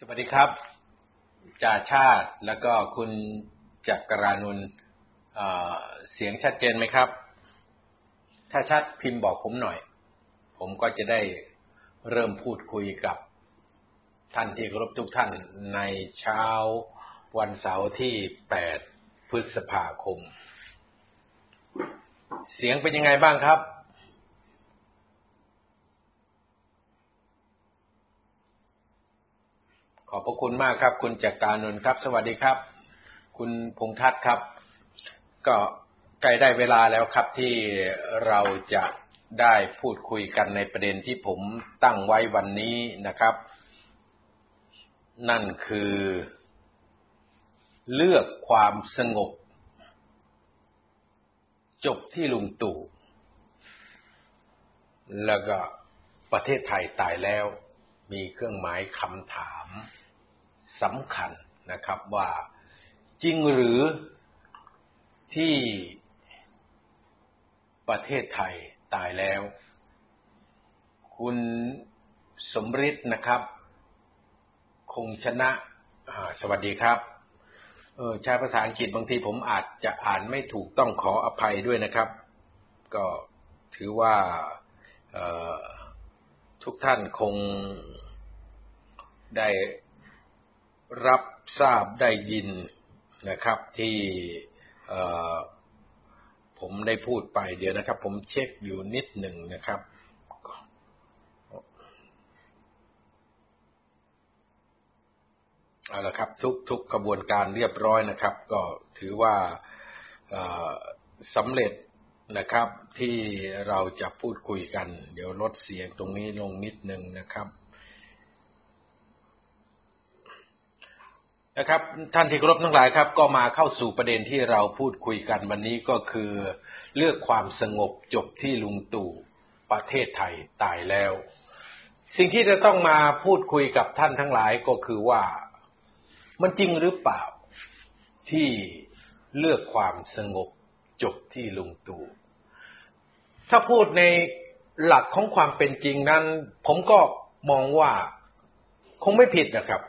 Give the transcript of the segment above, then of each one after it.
สวัสดีครับจ่าชาติแล้วก็คุณจักรานุนเสียงชัดเจนไหมครับถ้าชัดพิมพ์บอกผมหน่อยผมก็จะได้เริ่มพูดคุยกับท่านที่เคารพทุกท่านในเช้าวันเสาร์ที่8พฤษภาคมเสียงเป็นยังไงบ้างครับขอบพระคุณมากครับคุณจักรานนท์ครับสวัสดีครับคุณพงษ์ทัศน์ครับก็ใกล้ได้เวลาแล้วครับที่เราจะได้พูดคุยกันในประเด็นที่ผมตั้งไว้วันนี้นะครับนั่นคือเลือกความสงบจบที่ลุงตู่แล้วก็ประเทศไทยตายแล้วมีเครื่องหมายคำถามสำคัญนะครับว่าจริงหรือที่ประเทศไทยตายแล้วคุณสมฤทธิ์นะครับคงชนะสวัสดีครับใช้ภาษาอังกฤษบางทีผมอาจจะอ่านไม่ถูกต้องขออภัยด้วยนะครับก็ถือว่าทุกท่านคงได้รับทราบได้ยินนะครับที่ผมได้พูดไปเดี๋ยวนะครับผมเช็คอยู่นิดหนึ่งนะครับเอาละครับทุกกระบวนการเรียบร้อยนะครับก็ถือว่าสำเร็จนะครับที่เราจะพูดคุยกันเดี๋ยวลดเสียงตรงนี้ลงนิดนึงนะครับท่านที่เคารพทั้งหลายครับก็มาเข้าสู่ประเด็นที่เราพูดคุยกันวันนี้ก็คือเลือกความสงบจบที่ลุงตู่ประเทศไทยตายแล้วสิ่งที่จะต้องมาพูดคุยกับท่านทั้งหลายก็คือว่ามันจริงหรือเปล่าที่เลือกความสงบจบที่ลุงตู่ถ้าพูดในหลักของความเป็นจริงนั้นผมก็มองว่าคงไม่ผิดนะครับ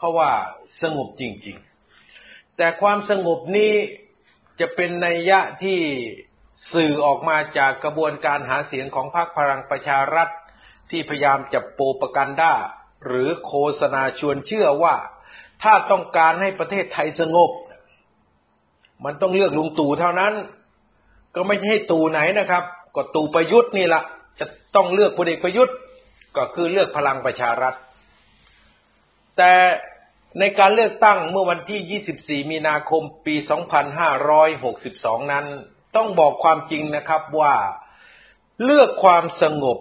เพราะว่าสงบจริงๆแต่ความสงบนี้จะเป็นนัยยะที่สื่อออกมาจากกระบวนการหาเสียงของพรรคพลังประชารัฐที่พยายามจะโปปกันดาหรือโฆษณาชวนเชื่อว่าถ้าต้องการให้ประเทศไทยสงบมันต้องเลือกลุงตู่เท่านั้นก็ไม่ใช่ตู่ไหนนะครับก็ตู่ประยุทธ์นี่ละจะต้องเลือกพลเอกประยุทธ์ก็คือเลือกพลังประชารัฐแต่ในการเลือกตั้งเมื่อวันที่24มีนาคมปี2562นั้นต้องบอกความจริงนะครับว่าเลือกความสงบ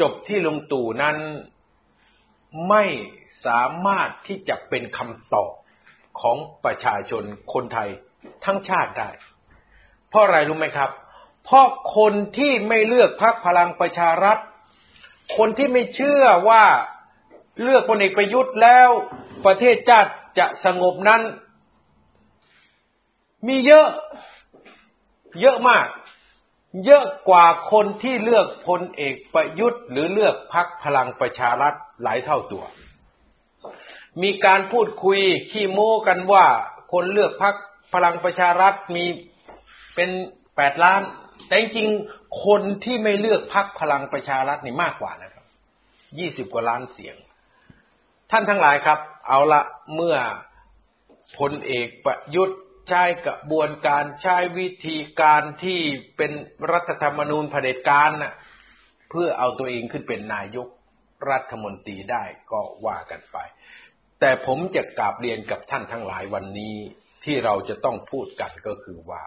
จบที่ลุงตู่นั้นไม่สามารถที่จะเป็นคำตอบของประชาชนคนไทยทั้งชาติได้เพราะอะไรรู้ไหมครับเพราะคนที่ไม่เลือกพรรคพลังประชารัฐคนที่ไม่เชื่อว่าเลือกพลเอกประยุทธ์แล้วประเทศชาติจะสงบนั้นมีเยอะมากเยอะกว่าคนที่เลือกพลเอกประยุทธ์หรือเลือกพรรคพลังประชารัฐหลายเท่าตัวมีการพูดคุยขี้โม้กันว่าคนเลือกพรรคพลังประชารัฐมีเป็น8ล้านแต่จริงๆคนที่ไม่เลือกพรรคพลังประชารัฐนี่มากกว่านะครับ20กว่าล้านเสียงท่านทั้งหลายครับเอาละเมื่อพลเอกประยุทธ์ใช้กระบวนการใช้วิธีการที่เป็นรัฐธรรมนูญเผด็จการน่ะเพื่อเอาตัวเองขึ้นเป็นนายกรัฐมนตรีได้ก็ว่ากันไปแต่ผมจะกราบเรียนกับท่านทั้งหลายวันนี้ที่เราจะต้องพูดกันก็คือว่า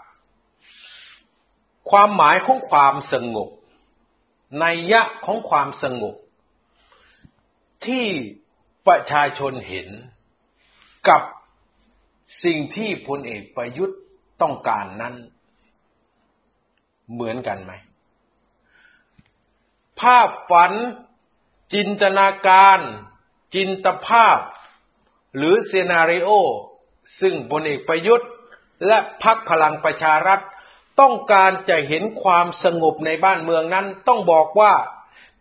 ความหมายของความสงบนัยยะของความสงบที่ประชาชนเห็นกับสิ่งที่พลเอกประยุทธ์ต้องการนั้นเหมือนกันไหมภาพฝันจินตนาการจินตภาพหรือซีนาริโอซึ่งพลเอกประยุทธ์และพรรคพลังประชารัฐต้องการจะเห็นความสงบในบ้านเมืองนั้นต้องบอกว่า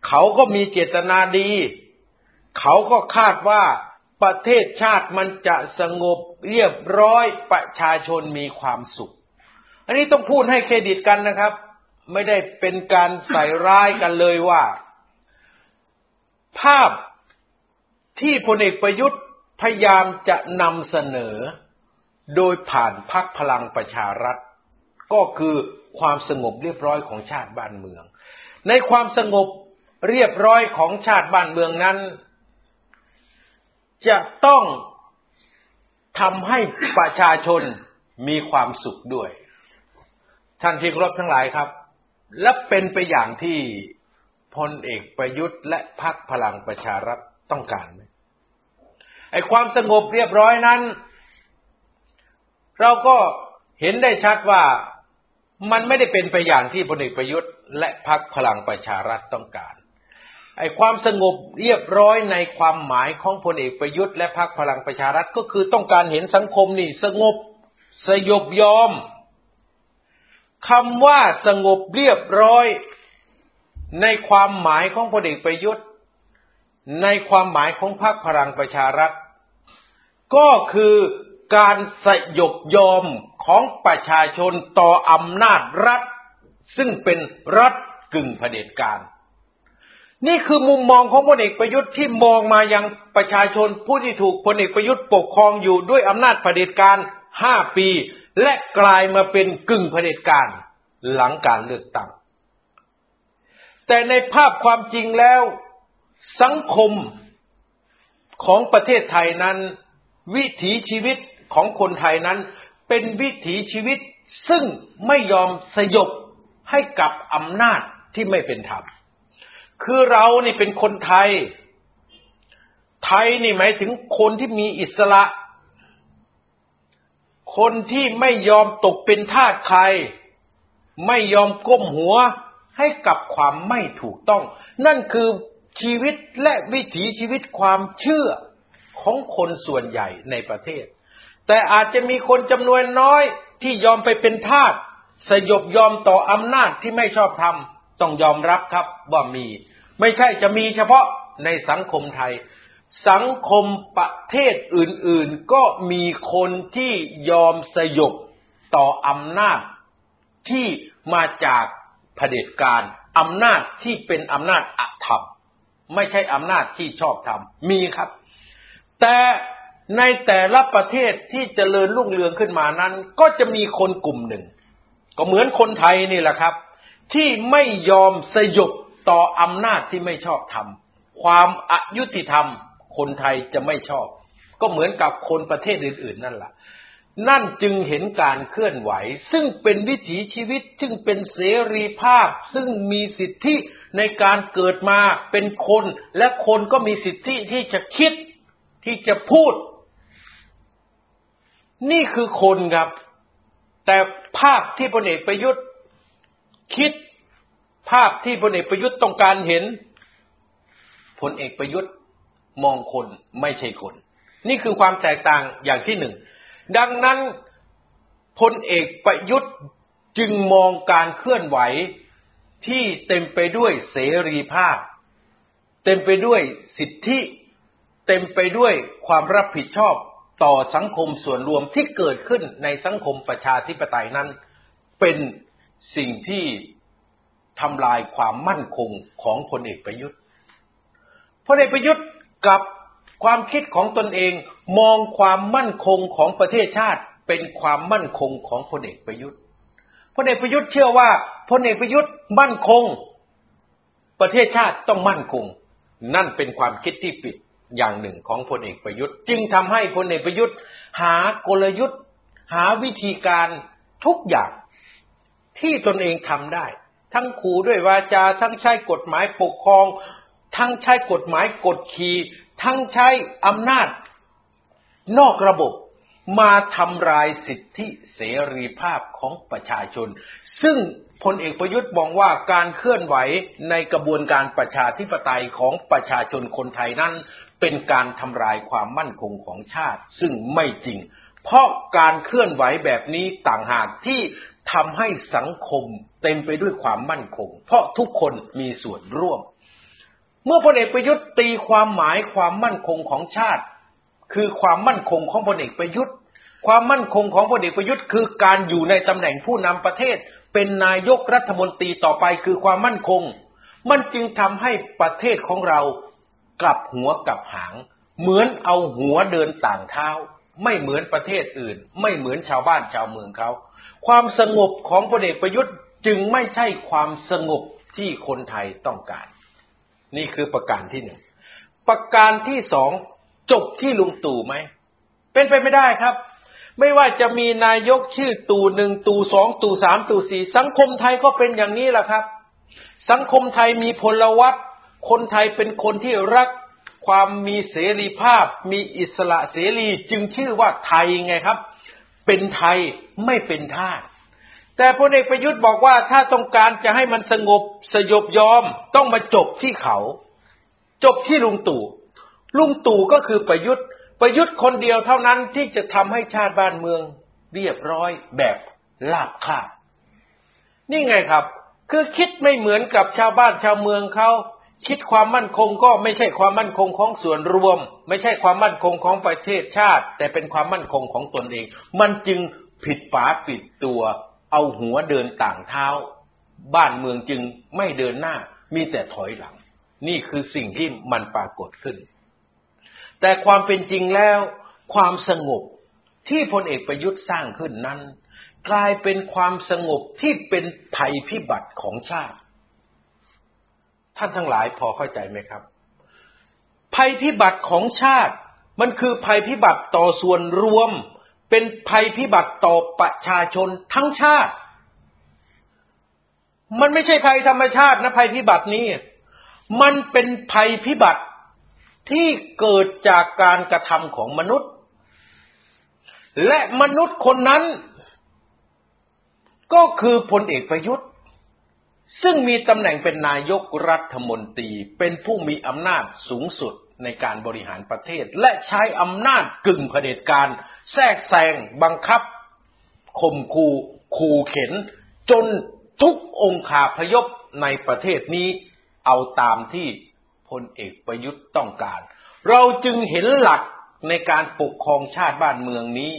เขาก็มีเจตนาดี เขาก็คาดว่าประเทศชาติมันจะสงบเรียบร้อยประชาชนมีความสุขอันนี้ต้องพูดให้เครดิตกันนะครับไม่ได้เป็นการใส่ร้ายกันเลยว่าภาพที่พลเอกประยุทธ์พยายามจะนำเสนอโดยผ่านพรรคพลังประชารัฐก็คือความสงบเรียบร้อยของชาติบ้านเมืองในความสงบเรียบร้อยของชาติบ้านเมืองนั้นจะต้องทำให้ประชาชนมีความสุขด้วยท่านที่เคารพทั้งหลายครับและเป็นไปอย่างที่พลเอกประยุทธ์และพรรคพลังประชารัฐต้องการไหมไอ้ความสงบเรียบร้อยนั้นเราก็เห็นได้ชัดว่ามันไม่ได้เป็นไปอย่างที่พลเอกประยุทธ์และพรรคพลังประชารัฐต้องการไอ้ความสงบเรียบร้อยในความหมายของพลเอกประยุทธ์และพรรคพลังประชารัฐก็คือต้องการเห็นสังคมนี่สงบสยบยอมคำว่าสงบเรียบร้อยในความหมายของพลเอกประยุทธ์ในความหมายของพรรคพลังประชารัฐก็คือการสยบยอมของประชาชนต่ออำนาจรัฐซึ่งเป็นรัฐกึ่งเผด็จการนี่คือมุมมองของพลเอกประยุทธ์ที่มองมายังประชาชนผู้ที่ถูกพลเอกประยุทธ์ปกครองอยู่ด้วยอำนาจเผด็จการ5 ปีและกลายมาเป็นกึ่งเผด็จการหลังการเลือกตั้งแต่ในภาพความจริงแล้วสังคมของประเทศไทยนั้นวิถีชีวิตของคนไทยนั้นเป็นวิถีชีวิตซึ่งไม่ยอมสยบให้กับอำนาจที่ไม่เป็นธรรมคือเรานี่เป็นคนไทยไทยนี่หมายถึงคนที่มีอิสระคนที่ไม่ยอมตกเป็นทาสใครไม่ยอมก้มหัวให้กับความไม่ถูกต้องนั่นคือชีวิตและวิถีชีวิตความเชื่อของคนส่วนใหญ่ในประเทศแต่อาจจะมีคนจำนวนน้อยที่ยอมไปเป็นทาสสยบยอมต่ออำนาจที่ไม่ชอบธรรมต้องยอมรับครับว่ามีไม่ใช่จะมีเฉพาะในสังคมไทยสังคมประเทศอื่นๆก็มีคนที่ยอมสยบต่ออำนาจที่มาจากเผด็จการอำนาจที่เป็นอำนาจอธรรมไม่ใช่อำนาจที่ชอบธรรมมีครับแต่ในแต่ละประเทศที่เจริญรุ่งเรืองขึ้นมานั้นก็จะมีคนกลุ่มหนึ่งก็เหมือนคนไทยนี่แหละครับที่ไม่ยอมสยบต่ออำนาจที่ไม่ชอบธรรมความอยุติธรรมคนไทยจะไม่ชอบก็เหมือนกับคนประเทศอื่นๆนั่นแหละนั่นจึงเห็นการเคลื่อนไหวซึ่งเป็นวิถีชีวิตซึ่งเป็นเสรีภาพซึ่งมีสิทธิในการเกิดมาเป็นคนและคนก็มีสิทธิที่จะคิดที่จะพูดนี่คือคนครับแต่ภาพที่พลเอกประยุทธ์คิดภาพที่พลเอกประยุทธ์ต้องการเห็นพลเอกประยุทธ์มองคนไม่ใช่คนนี่คือความแตกต่างอย่างที่หนึ่งดังนั้นพลเอกประยุทธ์จึงมองการเคลื่อนไหวที่เต็มไปด้วยเสรีภาพเต็มไปด้วยสิทธิเต็มไปด้วยความรับผิดชอบต่อสังคมส่วนรวมที่เกิดขึ้นในสังคมประชาธิปไตยนั้นเป็นสิ่งที่ทำลายความมั่นคงของพลเอกประยุทธ์พลเอกประยุทธ์กับความคิดของตนเองมองความมั่นคงของประเทศชาติเป็นความมั่นคงของพลเอกประยุทธ์พลเอกประยุทธ์เชื่อว่าพลเอกประยุทธ์มั่นคงประเทศชาติต้องมั่นคงนั่นเป็นความคิดที่ผิดอย่างหนึ่งของพลเอกประยุทธ์จึงทำให้พลเอกประยุทธ์หากลยุทธ์หาวิธีการทุกอย่างที่ตนเองทำได้ทั้งขู่ด้วยวาจาทั้งใช้กฎหมายปกครองทั้งใช้กฎหมายกดขี่ทั้งใช้อำนาจนอกระบบมาทำลายสิทธิเสรีภาพของประชาชนซึ่งพลเอกประยุทธ์มองว่าการเคลื่อนไหวในกระบวนการประชาธิปไตยของประชาชนคนไทยนั้นเป็นการทำลายความมั่นคงของชาติซึ่งไม่จริงเพราะการเคลื่อนไหวแบบนี้ต่างหากที่ทำให้สังคมเต็มไปด้วยความมั่นคงเพราะทุกคนมีส่วนร่วม เมื่อพลเอกประยุทธ์ตีความหมายความมั่นคงของชาติคือความมั่นคงของพลเอกประยุทธ์ความมั่นคงของพลเอกประยุทธ์คือการอยู่ในตำแหน่งผู้นำประเทศเป็นนายกรัฐมนตรีต่อไปคือความมั่นคงมันจึงทำให้ประเทศของเรากลับหัวกลับหางเหมือนเอาหัวเดินต่างเท้าไม่เหมือนประเทศอื่นไม่เหมือนชาวบ้านชาวเมืองเขาความสงบของพลเอกประยุทธ์จึงไม่ใช่ความสงบที่คนไทยต้องการนี่คือประการที่หนึ่งประการที่สองจบที่ลุงตู่ไหมเป็นไปไม่ได้ครับไม่ว่าจะมีนายกชื่อตู่หนึ่งตู่สองตู่สามตู่สี่สังคมไทยก็เป็นอย่างนี้แหละครับสังคมไทยมีพลวัตคนไทยเป็นคนที่รักความมีเสรีภาพมีอิสระเสรีจึงชื่อว่าไทยไงครับเป็นไทยไม่เป็นทาสแต่พลเอกประยุทธ์บอกว่าถ้าต้องการจะให้มันสงบสยบยอมต้องมาจบที่เขาจบที่ลุงตู่ลุงตู่ก็คือประยุทธ์คนเดียวเท่านั้นที่จะทำให้ชาติบ้านเมืองเรียบร้อยแบบราบคาบนี่ไงครับคือคิดไม่เหมือนกับชาวบ้านชาวเมืองเขาคิดความมั่นคงก็ไม่ใช่ความมั่นคงของส่วนรวมไม่ใช่ความมั่นคงของประเทศชาติแต่เป็นความมั่นคงของตนเองมันจึงผิดฝาผิดตัวเอาหัวเดินต่างเท้าบ้านเมืองจึงไม่เดินหน้ามีแต่ถอยหลังนี่คือสิ่งที่มันปรากฏขึ้นแต่ความเป็นจริงแล้วความสงบที่พลเอกประยุทธ์สร้างขึ้นนั้นกลายเป็นความสงบที่เป็นภัยพิบัติของชาติท่านทั้งหลายพอเข้าใจไหมครับภัยพิบัติของชาติมันคือภัยพิบัติต่อส่วนรวมเป็นภัยพิบัติต่อประชาชนทั้งชาติมันไม่ใช่ภัยธรรมชาตินะภัยพิบัตินี้มันเป็นภัยพิบัติที่เกิดจากการกระทำของมนุษย์และมนุษย์คนนั้นก็คือพลเอกประยุทธ์ซึ่งมีตำแหน่งเป็นนายกรัฐมนตรีเป็นผู้มีอำนาจสูงสุดในการบริหารประเทศและใช้อำนาจกึ่งเผด็จการแทรกแซงบังคับข่มขู่ขู่เข็นจนทุกองคาพยพในประเทศนี้เอาตามที่พลเอกประยุทธ์ต้องการเราจึงเห็นหลักในการปกครองชาติบ้านเมืองนี้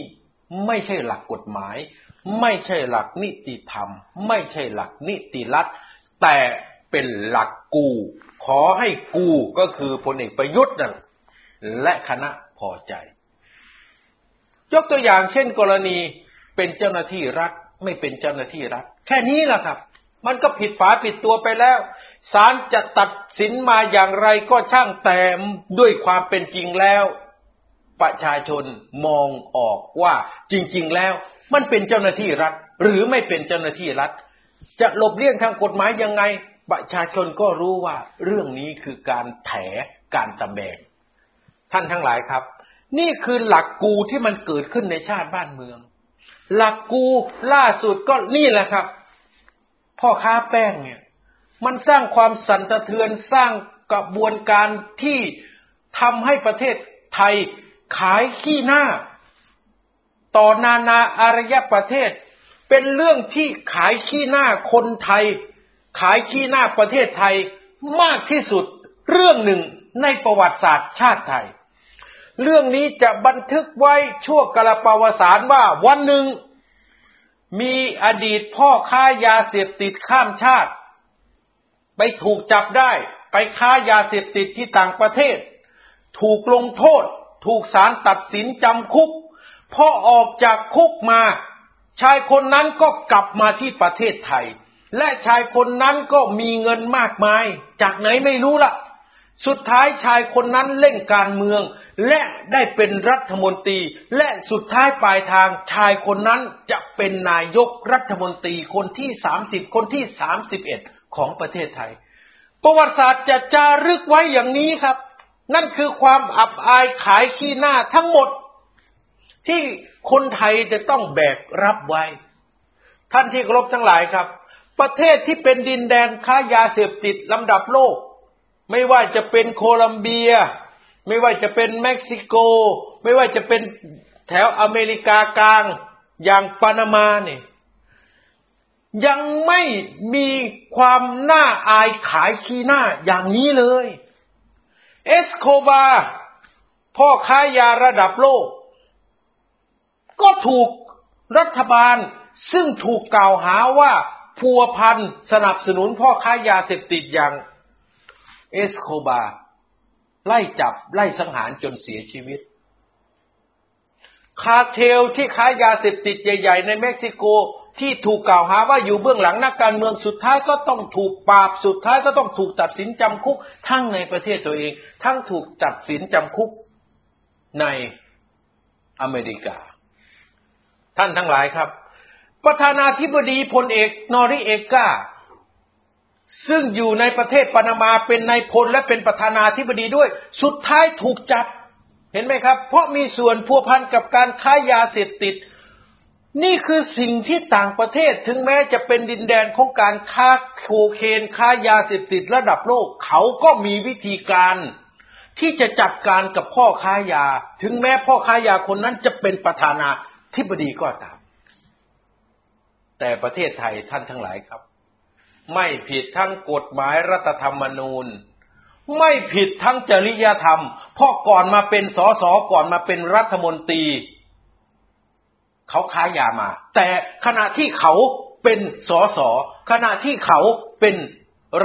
ไม่ใช่หลักกฎหมายไม่ใช่หลักนิติธรรมไม่ใช่หลักนิติรัฐแต่เป็นหลักกูขอให้กูก็คือพลเอกประยุทธ์นั่นและคณะพอใจยกตัวอย่างเช่นกรณีเป็นเจ้าหน้าที่รัฐไม่เป็นเจ้าหน้าที่รัฐแค่นี้แหละครับมันก็ผิดฝาผิดตัวไปแล้วศาลจะตัดสินมาอย่างไรก็ช่างแต่ด้วยความเป็นจริงแล้วประชาชนมองออกว่าจริงๆแล้วมันเป็นเจ้าหน้าที่รัฐหรือไม่เป็นเจ้าหน้าที่รัฐจะหลบเลี่ยงทางกฎหมายยังไงประชาชนก็รู้ว่าเรื่องนี้คือการแถการตะแบงท่านทั้งหลายครับนี่คือหลักกูที่มันเกิดขึ้นในชาติบ้านเมืองหลักกูล่าสุดก็นี่แหละครับพ่อค้าแป้งเนี่ยมันสร้างความสั่นสะเทือนสร้างกระบวนการที่ทำให้ประเทศไทยขายขี้หน้าต่อนานาอารยประเทศเป็นเรื่องที่ขายขี้หน้าคนไทยขายขี้หน้าประเทศไทยมากที่สุดเรื่องหนึ่งในประวัติศาสตร์ชาติไทยเรื่องนี้จะบันทึกไว้ชั่วกาลปาวสานว่าวันหนึ่งมีอดีตพ่อค้ายาเสพติดข้ามชาติไปถูกจับได้ไปค้ายาเสพติดที่ต่างประเทศถูกลงโทษถูกศาลตัดสินจำคุกพอออกจากคุกมาชายคนนั้นก็กลับมาที่ประเทศไทยและชายคนนั้นก็มีเงินมากมายจากไหนไม่รู้ล่ะสุดท้ายชายคนนั้นเล่นการเมืองและได้เป็นรัฐมนตรีและสุดท้ายปลายทางชายคนนั้นจะเป็นนายกรัฐมนตรีคนที่30คนที่31ของประเทศไทยประวัติศาสตร์จะจารึกไว้อย่างนี้ครับนั่นคือความอับอายขายขี้หน้าทั้งหมดที่คนไทยจะต้องแบกรับไว้ท่านที่เคารพทั้งหลายครับประเทศที่เป็นดินแดนค้ายาเสพติดลำดับโลกไม่ว่าจะเป็นโคลัมเบียไม่ว่าจะเป็นเม็กซิโกไม่ว่าจะเป็นแถวอเมริกากลางอย่างปานามาเนี่ยยังไม่มีความน่าอายขายขี้หน้าอย่างนี้เลย เอสโคบาร์พ่อค้ายาระดับโลกก็ถูกรัฐบาลซึ่งถูกกล่าวหาว่าพัวพันสนับสนุนพ่อค้ายาเสพติดอย่างเอสโคบาร์ไล่จับไล่สังหารจนเสียชีวิตคาเทลที่ค้ายาเสพติดใหญ่ๆในเม็กซิโกที่ถูกกล่าวหาว่าอยู่เบื้องหลังนักการเมืองสุดท้ายก็ต้องถูกปราบสุดท้ายก็ต้องถูกตัดสินจำคุกทั้งในประเทศตัวเองทั้งถูกตัดสินจำคุกในอเมริกาท่านทั้งหลายครับประธานาธิบดีพลเอกนอริเอกาซึ่งอยู่ในประเทศปานามาเป็นนายพลและเป็นประธานาธิบดีด้วยสุดท้ายถูกจับเห็นไหมครับเพราะมีส่วนพัวพันกับการค้ายาเสพติดนี่คือสิ่งที่ต่างประเทศถึงแม้จะเป็นดินแดนของการค้าโคเคนค้ายาเสพติดระดับโลกเขาก็มีวิธีการที่จะจัดการกับพ่อค้ายาถึงแม้พ่อค้ายาคนนั้นจะเป็นประธานาธิบดีก็ตามแต่ประเทศไทยท่านทั้งหลายครับไม่ผิดทั้งกฎหมายรัฐธรรมนูญไม่ผิดทั้งจริยธรรมเพราะก่อนมาเป็นสสก่อนมาเป็นรัฐมนตรีเขาค้ายามาแต่ขณะที่เขาเป็นสสขณะที่เขาเป็น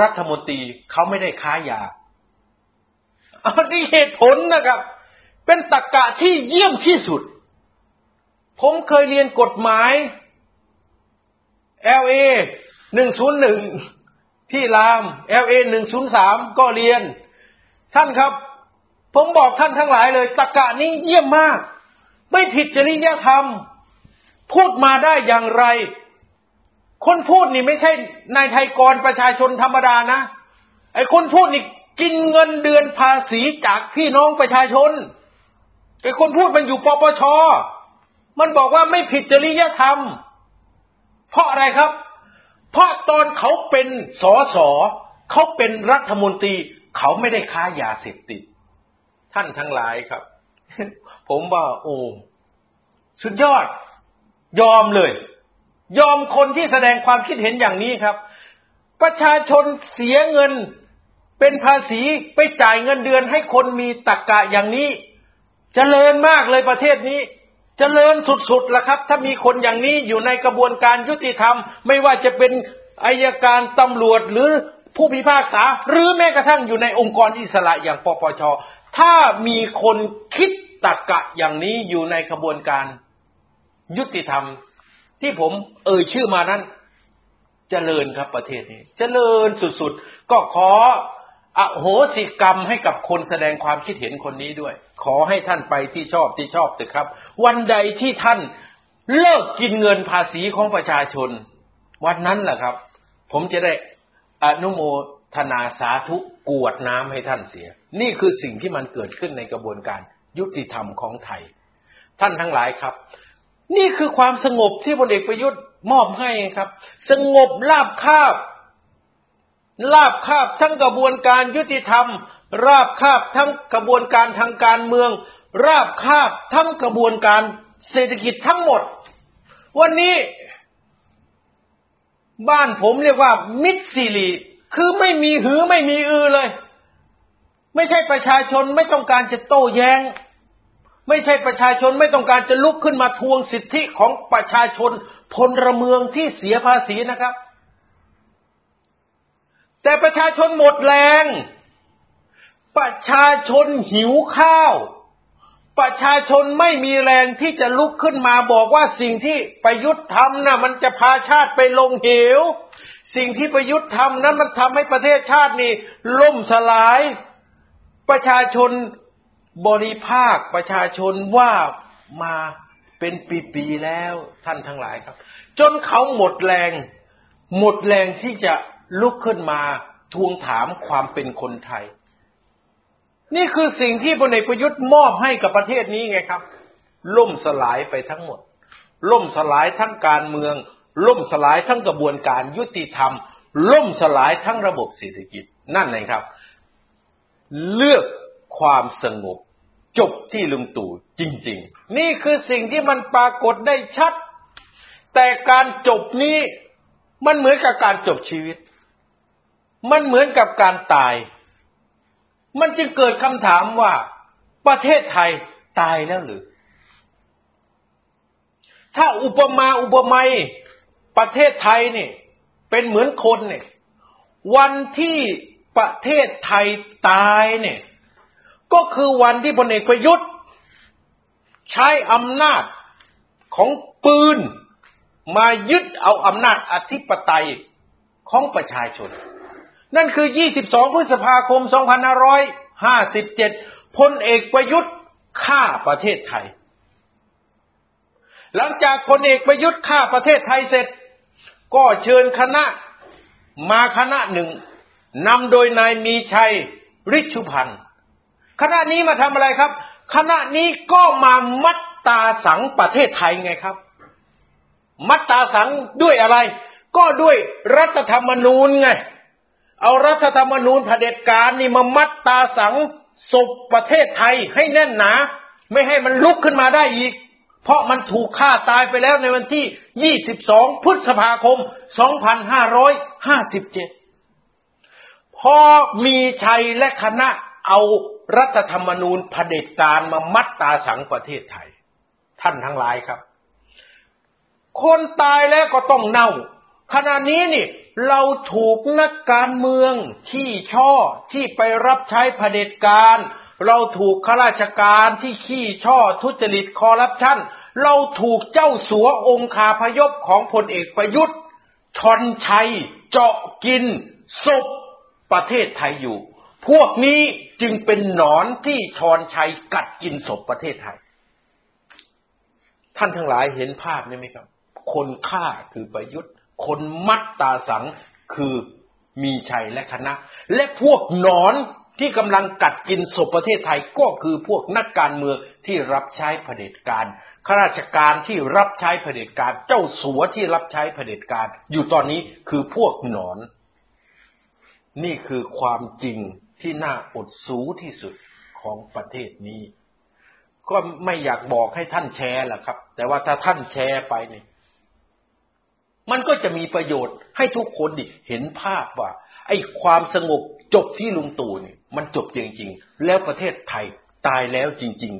รัฐมนตรีเขาไม่ได้ค้ายาอันนี้เหตุผลนะครับเป็นตรรกะที่เยี่ยมที่สุดผมเคยเรียนกฎหมาย LA 101ที่ราม LA 103ก็เรียนท่านครับผมบอกท่านทั้งหลายเลยตรรกะนี้เยี่ยมมากไม่ผิดจริยธรรมพูดมาได้อย่างไรคนพูดนี่ไม่ใช่นายไทยกรประชาชนธรรมดานะไอ้คนพูดนี่กินเงินเดือนภาษีจากพี่น้องประชาชนไอ้คนพูดมันอยู่ปปช.มันบอกว่าไม่ผิดจริยธรรมเพราะอะไรครับเพราะตอนเขาเป็นสสเขาเป็นรัฐมนตรีเขาไม่ได้ค้ายาเสพติดท่านทั้งหลายครับผมว่าโอ้สุดยอดยอมเลยยอมคนที่แสดงความคิดเห็นอย่างนี้ครับประชาชนเสียเงินเป็นภาษีไปจ่ายเงินเดือนให้คนมีตรรกะอย่างนี้เจริญมากเลยประเทศนี้เจริญสุดๆละครับถ้ามีคนอย่างนี้อยู่ในกระบวนการยุติธรรมไม่ว่าจะเป็นอัยการตำรวจหรือผู้พิพากษาหรือแม้กระทั่งอยู่ในองค์กรอิสระอย่างปปช.ถ้ามีคนคิดตรรกะอย่างนี้อยู่ในกระบวนการยุติธรรมที่ผมชื่อมานั้นเจริญครับประเทศนี้เจริญสุดๆก็ขออโหสิกรรมให้กับคนแสดงความคิดเห็นคนนี้ด้วยขอให้ท่านไปที่ชอบเถอะครับวันใดที่ท่านเลิกกินเงินภาษีของประชาชนวันนั้นแหละครับผมจะได้อนุโมทนาสาธุกวดน้ำให้ท่านเสียนี่คือสิ่งที่มันเกิดขึ้นในกระบวนการยุติธรรมของไทยท่านทั้งหลายครับนี่คือความสงบที่พลเอกประยุทธ์มอบให้ครับสงบราบคาบทั้งกระบวนการยุติธรรมราบคาบทั้งกระบวนการทางการเมืองราบคาบทั้งกระบวนการเศรษฐกิจทั้งหมดวันนี้บ้านผมเรียกว่ามิตรสิริคือไม่มีหือไม่มีอือเลยไม่ใช่ประชาชนไม่ต้องการจะโต้แย้งไม่ใช่ประชาชนไม่ต้องการจะลุกขึ้นมาทวงสิทธิของประชาชนพลเมืองที่เสียภาษีนะครับแต่ประชาชนหมดแรงประชาชนหิวข้าวประชาชนไม่มีแรงที่จะลุกขึ้นมาบอกว่าสิ่งที่ประยุทธ์ทำน่ะมันจะพาชาติไปลงเหวสิ่งที่ประยุทธ์ทำนั้นมันทำให้ประเทศชาตินี่ล่มสลายประชาชนบริภาคประชาชนว่ามาเป็นปีๆแล้วท่านทั้งหลายครับจนเขาหมดแรงที่จะลุกขึ้นมาทวงถามความเป็นคนไทยนี่คือสิ่งที่พลเอกประยุทธ์มอบให้กับประเทศนี้ไงครับล่มสลายไปทั้งหมดล่มสลายทั้งการเมืองล่มสลายทั้งกระบวนการยุติธรรมล่มสลายทั้งระบบเศรษฐกิจนั่นเองครับเลือกความสงบจบที่ลุงตู่จริงๆนี่คือสิ่งที่มันปรากฏได้ชัดแต่การจบนี้มันเหมือนกับการจบชีวิตมันเหมือนกับการตาย มันจึงเกิดคำถามว่าประเทศไทยตายแล้วหรือถ้าอุปมาอุปไมยประเทศไทยนี่เป็นเหมือนคนเนี่ยวันที่ประเทศไทยตายเนี่ยก็คือวันที่พลเอกประยุทธ์ใช้อำนาจของปืนมายึดเอาอำนาจอธิปไตยของประชาชนนั่นคือ22พฤษภาคม2557พลเอกประยุทธ์ฆ่าประเทศไทยหลังจากพลเอกประยุทธ์ฆ่าประเทศไทยเสร็จก็เชิญคณะมาคณะหนึ่งนำโดยนายมีชัยฤชุพันธ์คณะนี้มาทำอะไรครับคณะนี้ก็มามัดตาสังประเทศไทยไงครับมัดตาสังด้วยอะไรก็ด้วยรัฐธรรมนูญไงเอารัฐธรรมนูญเผด็จการนี่มามัดตาสังศพประเทศไทยให้แน่นหนาไม่ให้มันลุกขึ้นมาได้อีกเพราะมันถูกฆ่าตายไปแล้วในวันที่22พฤษภาคม2557พอมีชัยและคณะเอารัฐธรรมนูญเผด็จการมามัดตาสังประเทศไทยท่านทั้งหลายครับคนตายแล้วก็ต้องเน่าขณะนี้นี่เราถูกนักการเมืองที่ช่อที่ไปรับใช้เผด็จการเราถูกข้าราชการที่ขี้ช่อทุจริตคอร์รัปชันเราถูกเจ้าสัวองคาพยพของพลเอกประยุทธ์ชนชัยเจาะกินศพประเทศไทยอยู่พวกนี้จึงเป็นหนอนที่ชนชัยกัดกินศพประเทศไทยท่านทั้งหลายเห็นภาพนี้ไหมครับคนฆ่าคือประยุทธ์คนมัดตาสังคือมีชัยและคณะและพวกหนอนที่กำลังกัดกินศพประเทศไทยก็คือพวกนักการเมืองที่รับใช้เผด็จการข้าราชการที่รับใช้เผด็จการเจ้าสัวที่รับใช้เผด็จการอยู่ตอนนี้คือพวกหนอนนี่คือความจริงที่น่าอดสูที่สุดของประเทศนี้ก็ไม่อยากบอกให้ท่านแชร์ล่ะครับแต่ว่าถ้าท่านแชร์ไปเนี่ยมันก็จะมีประโยชน์ให้ทุกคนเห็นภาพว่าไอ้ความสงบจบที่ลุงตู่เนี่ยมันจบจริงๆแล้วประเทศไทยตายแล้วจริง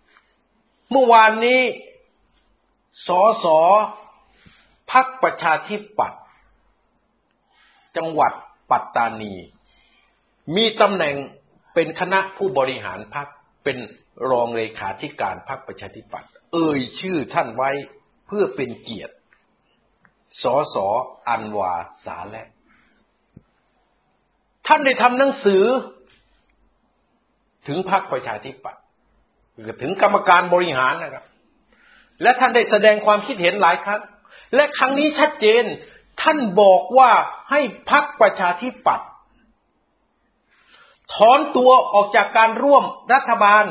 ๆเมื่อวานนี้สสพรรคประชาธิปัตย์จังหวัดปัตตานีมีตำแหน่งเป็นคณะผู้บริหารพรรคเป็นรองเลขาธิการพรรคประชาธิปัตย์เอ่ยชื่อท่านไว้เพื่อเป็นเกียรติสสอันวาสาและท่านได้ทำหนังสือถึงพรรคประชาธิปัตย์ถึงกรรมการบริหารนะครับและท่านได้แสดงความคิดเห็นหลายครั้งและครั้งนี้ชัดเจนท่านบอกว่าให้พรรคประชาธิปัตย์ถอนตัวออกจากการร่วมรัฐบาล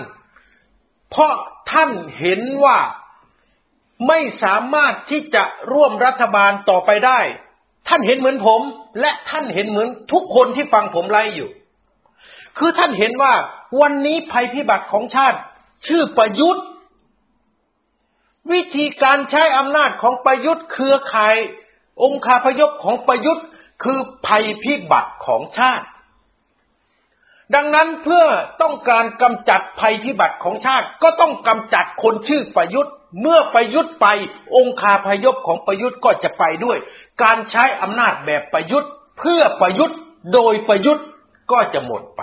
เพราะท่านเห็นว่าไม่สามารถที่จะร่วมรัฐบาลต่อไปได้ท่านเห็นเหมือนผมและท่านเห็นเหมือนทุกคนที่ฟังผมไลฟ์อยู่คือท่านเห็นว่าวันนี้ภัยพิบัติของชาติชื่อประยุทธ์วิธีการใช้อำนาจของประยุทธ์เครือข่ายองคาพยพของประยุทธ์คือภัยพิบัติของชาติดังนั้นเพื่อต้องการกำจัดภัยพิบัติของชาติก็ต้องกำจัดคนชื่อประยุทธ์เมื่อประยุทธ์ไปองคาพยพของประยุทธ์ก็จะไปด้วยการใช้อำนาจแบบประยุทธ์เพื่อประยุทธ์โดยประยุทธ์ก็จะหมดไป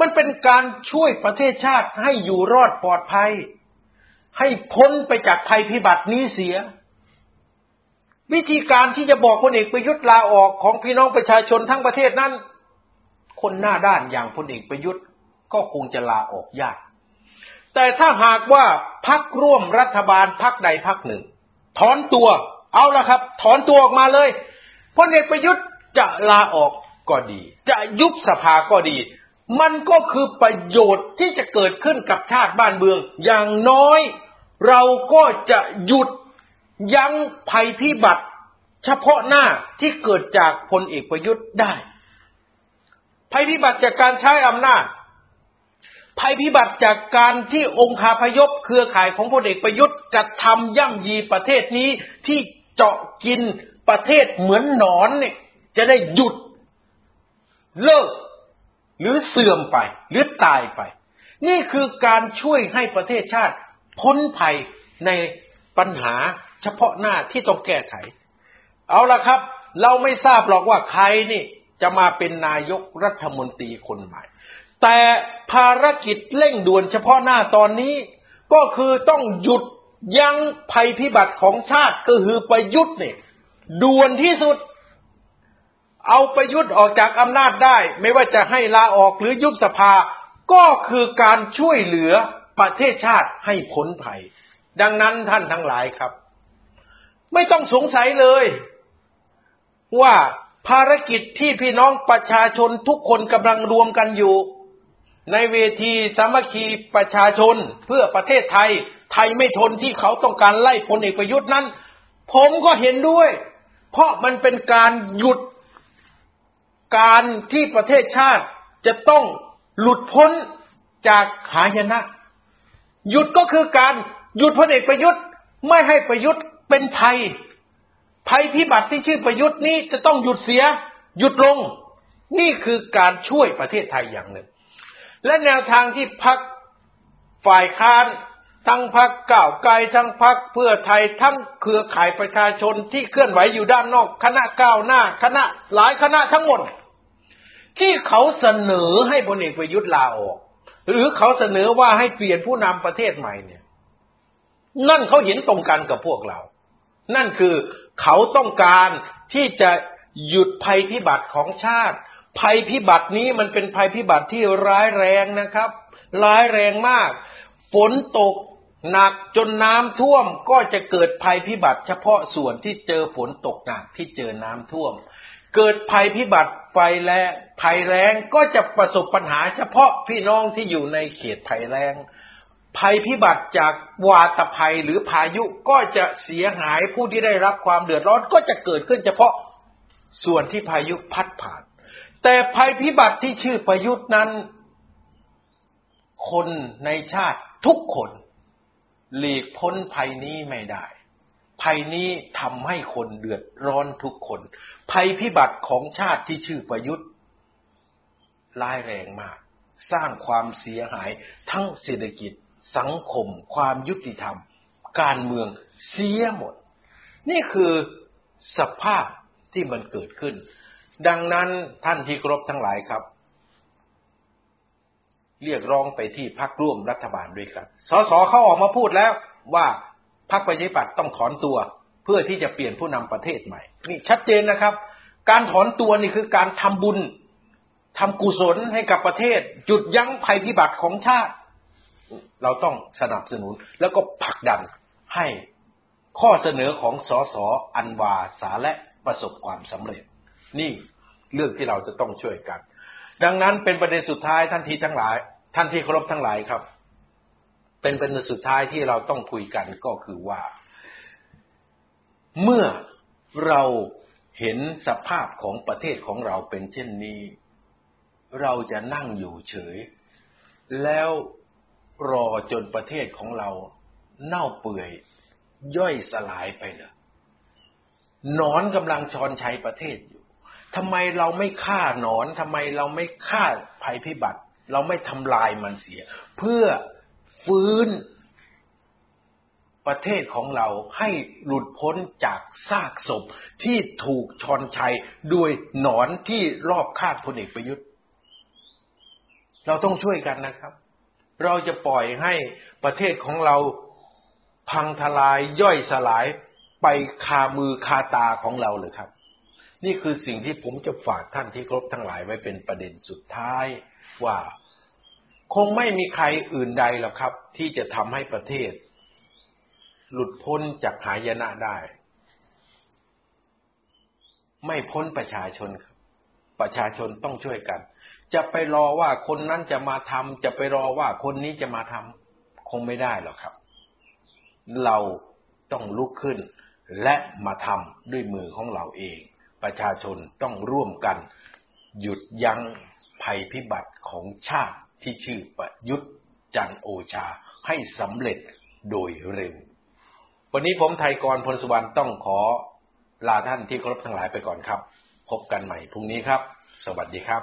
มันเป็นการช่วยประเทศชาติให้อยู่รอดปลอดภัยให้พ้นไปจากภัยพิบัตินี้เสียวิธีการที่จะบอกพลเอกประยุทธ์ลาออกของพี่น้องประชาชนทั้งประเทศนั้นคนหน้าด้านอย่างพลเอกประยุทธ์ก็คงจะลาออกยากแต่ถ้าหากว่าพรรคร่วมรัฐบาลพรรคใดพรรคหนึ่งถอนตัวเอาล่ะครับถอนตัวออกมาเลยพลเอกประยุทธ์จะลาออกก็ดีจะยุบสภาก็ดีมันก็คือประโยชน์ที่จะเกิดขึ้นกับชาติบ้านเมืองอย่างน้อยเราก็จะหยุดยั้งภัยพิบัติเฉพาะหน้าที่เกิดจากพลเอกประยุทธ์ได้ภัยพิบัติจากการใช้อำนาจภัยพิบัติจากการที่องคาพยพเครือข่ายของพลเอกประยุทธ์กระทำย่ำยีประเทศนี้ที่เจาะกินประเทศเหมือนหนอนเนี่ยจะได้หยุดเลิก หรือเสื่อมไปหรือตายไปนี่คือการช่วยให้ประเทศชาติพ้นภัยในปัญหาเฉพาะหน้าที่ต้องแก้ไขเอาล่ะครับเราไม่ทราบหรอกว่าใครนี่จะมาเป็นนายกรัฐมนตรีคนใหม่แต่ภารกิจเร่งด่วนเฉพาะหน้าตอนนี้ก็คือต้องหยุดยั้งภัยพิบัติของชาติก็คือประยุทธ์เนี่ยด่วนที่สุดเอาประยุทธ์ออกจากอำนาจได้ไม่ว่าจะให้ลาออกหรือยุบสภาก็คือการช่วยเหลือประเทศชาติให้พ้นภัยดังนั้นท่านทั้งหลายครับไม่ต้องสงสัยเลยว่าภารกิจที่พี่น้องประชาชนทุกคนกำลังรวมกันอยู่ในเวทีสามัคคีประชาชนเพื่อประเทศไทยไทยไม่ทนที่เขาต้องการไล่พลเอกประยุทธ์นั้นผมก็เห็นด้วยเพราะมันเป็นการหยุดการที่ประเทศชาติจะต้องหลุดพ้นจากหายนะหยุดก็คือการหยุดพลเอกประยุทธ์ไม่ให้ประยุทธ์เป็นภัยพิบัติที่ชื่อประยุทธ์นี้จะต้องหยุดเสียหยุดลงนี่คือการช่วยประเทศไทยอย่างหนึ่งและแนวทางที่พรรคฝ่ายค้านทั้งพรรคก้าวไกลทั้งพรรคเพื่อไทยทั้งเครือข่ายประชาชนที่เคลื่อนไหวอยู่ด้านนอกคณะก้าวหน้าคณะหลายคณะทั้งหมดที่เขาเสนอให้พลเอกประยุทธ์ลาออกหรือเขาเสนอว่าให้เปลี่ยนผู้นำประเทศใหม่เนี่ยนั่นเขาเห็นตรงกันกับพวกเรานั่นคือเขาต้องการที่จะหยุดภัยพิบัติของชาติภัยพิบัตินี้มันเป็นภัยพิบัติที่ร้ายแรงนะครับร้ายแรงมากฝนตกหนักจนน้ำท่วมก็จะเกิดภัยพิบัติเฉพาะส่วนที่เจอฝนตกหนักที่เจอน้ำท่วมเกิดภัยพิบัติไฟและภัยแล้งก็จะประสบปัญหาเฉพาะพี่น้องที่อยู่ในเขตภัยแล้งภัยพิบัติจากวาตภัยหรือพายุก็จะเสียหายผู้ที่ได้รับความเดือดร้อนก็จะเกิดขึ้นเฉพาะส่วนที่พายุพัดผ่านแต่ภัยพิบัติที่ชื่อประยุทธ์นั้นคนในชาติทุกคนหลีกพ้นภัยนี้ไม่ได้ภัยนี้ทำให้คนเดือดร้อนทุกคนภัยพิบัติของชาติที่ชื่อประยุทธ์ร้ายแรงมากสร้างความเสียหายทั้งเศรษฐกิจสังคมความยุติธรรมการเมืองเสียหมดนี่คือสภาพที่มันเกิดขึ้นดังนั้นท่านที่เคารพทั้งหลายครับเรียกร้องไปที่พรรคร่วมรัฐบาลด้วยกันส.ส.เขาออกมาพูดแล้วว่าพรรคประชาธิปัตย์ต้องถอนตัวเพื่อที่จะเปลี่ยนผู้นำประเทศใหม่นี่ชัดเจนนะครับการถอนตัวนี่คือการทำบุญทำกุศลให้กับประเทศหยุดยั้งภัยพิบัติของชาติเราต้องสนับสนุนแล้วก็ผลักดันให้ข้อเสนอของส.ส.อันวาสาและประสบความสำเร็จนี่เรื่องที่เราจะต้องช่วยกันดังนั้นเป็นประเด็นสุดท้ายท่านที่เคารพทั้งหลายครับเป็นประเด็นสุดท้ายที่เราต้องคุยกันก็คือว่าเมื่อเราเห็นสภาพของประเทศของเราเป็นเช่นนี้เราจะนั่งอยู่เฉยแล้วรอจนประเทศของเราเน่าเปื่อยย่อยสลายไปเหรอหนอนกำลังชอนชัยประเทศอยู่ทำไมเราไม่ฆ่าหนอนทำไมเราไม่ฆ่าภัยพิบัติเราไม่ทำลายมันเสียเพื่อฟื้นประเทศของเราให้หลุดพ้นจากซากศพที่ถูกชอนชัยด้วยหนอนที่รอบคาบพลเอกประยุทธ์เราต้องช่วยกันนะครับเราจะปล่อยให้ประเทศของเราพังทลายย่อยสลายไปคามือคาตาของเราหรือครับนี่คือสิ่งที่ผมจะฝากท่านที่เคารพทั้งหลายไว้เป็นประเด็นสุดท้ายว่าคงไม่มีใครอื่นใดหรอกครับที่จะทำให้ประเทศหลุดพ้นจากหายนะได้ไม่พ้นประชาชนครับประชาชนต้องช่วยกันจะไปรอว่าคนนั้นจะมาทำจะไปรอว่าคนนี้จะมาทำคงไม่ได้หรอกครับเราต้องลุกขึ้นและมาทำด้วยมือของเราเองประชาชนต้องร่วมกันหยุดยั้งภัยพิบัติของชาติที่ชื่อประยุทธ์จันทร์โอชาให้สำเร็จโดยเร็ววันนี้ผมไทยกรพลสุวรรณต้องขอลาท่านที่เคารพทั้งหลายไปก่อนครับพบกันใหม่พรุ่งนี้ครับสวัสดีครับ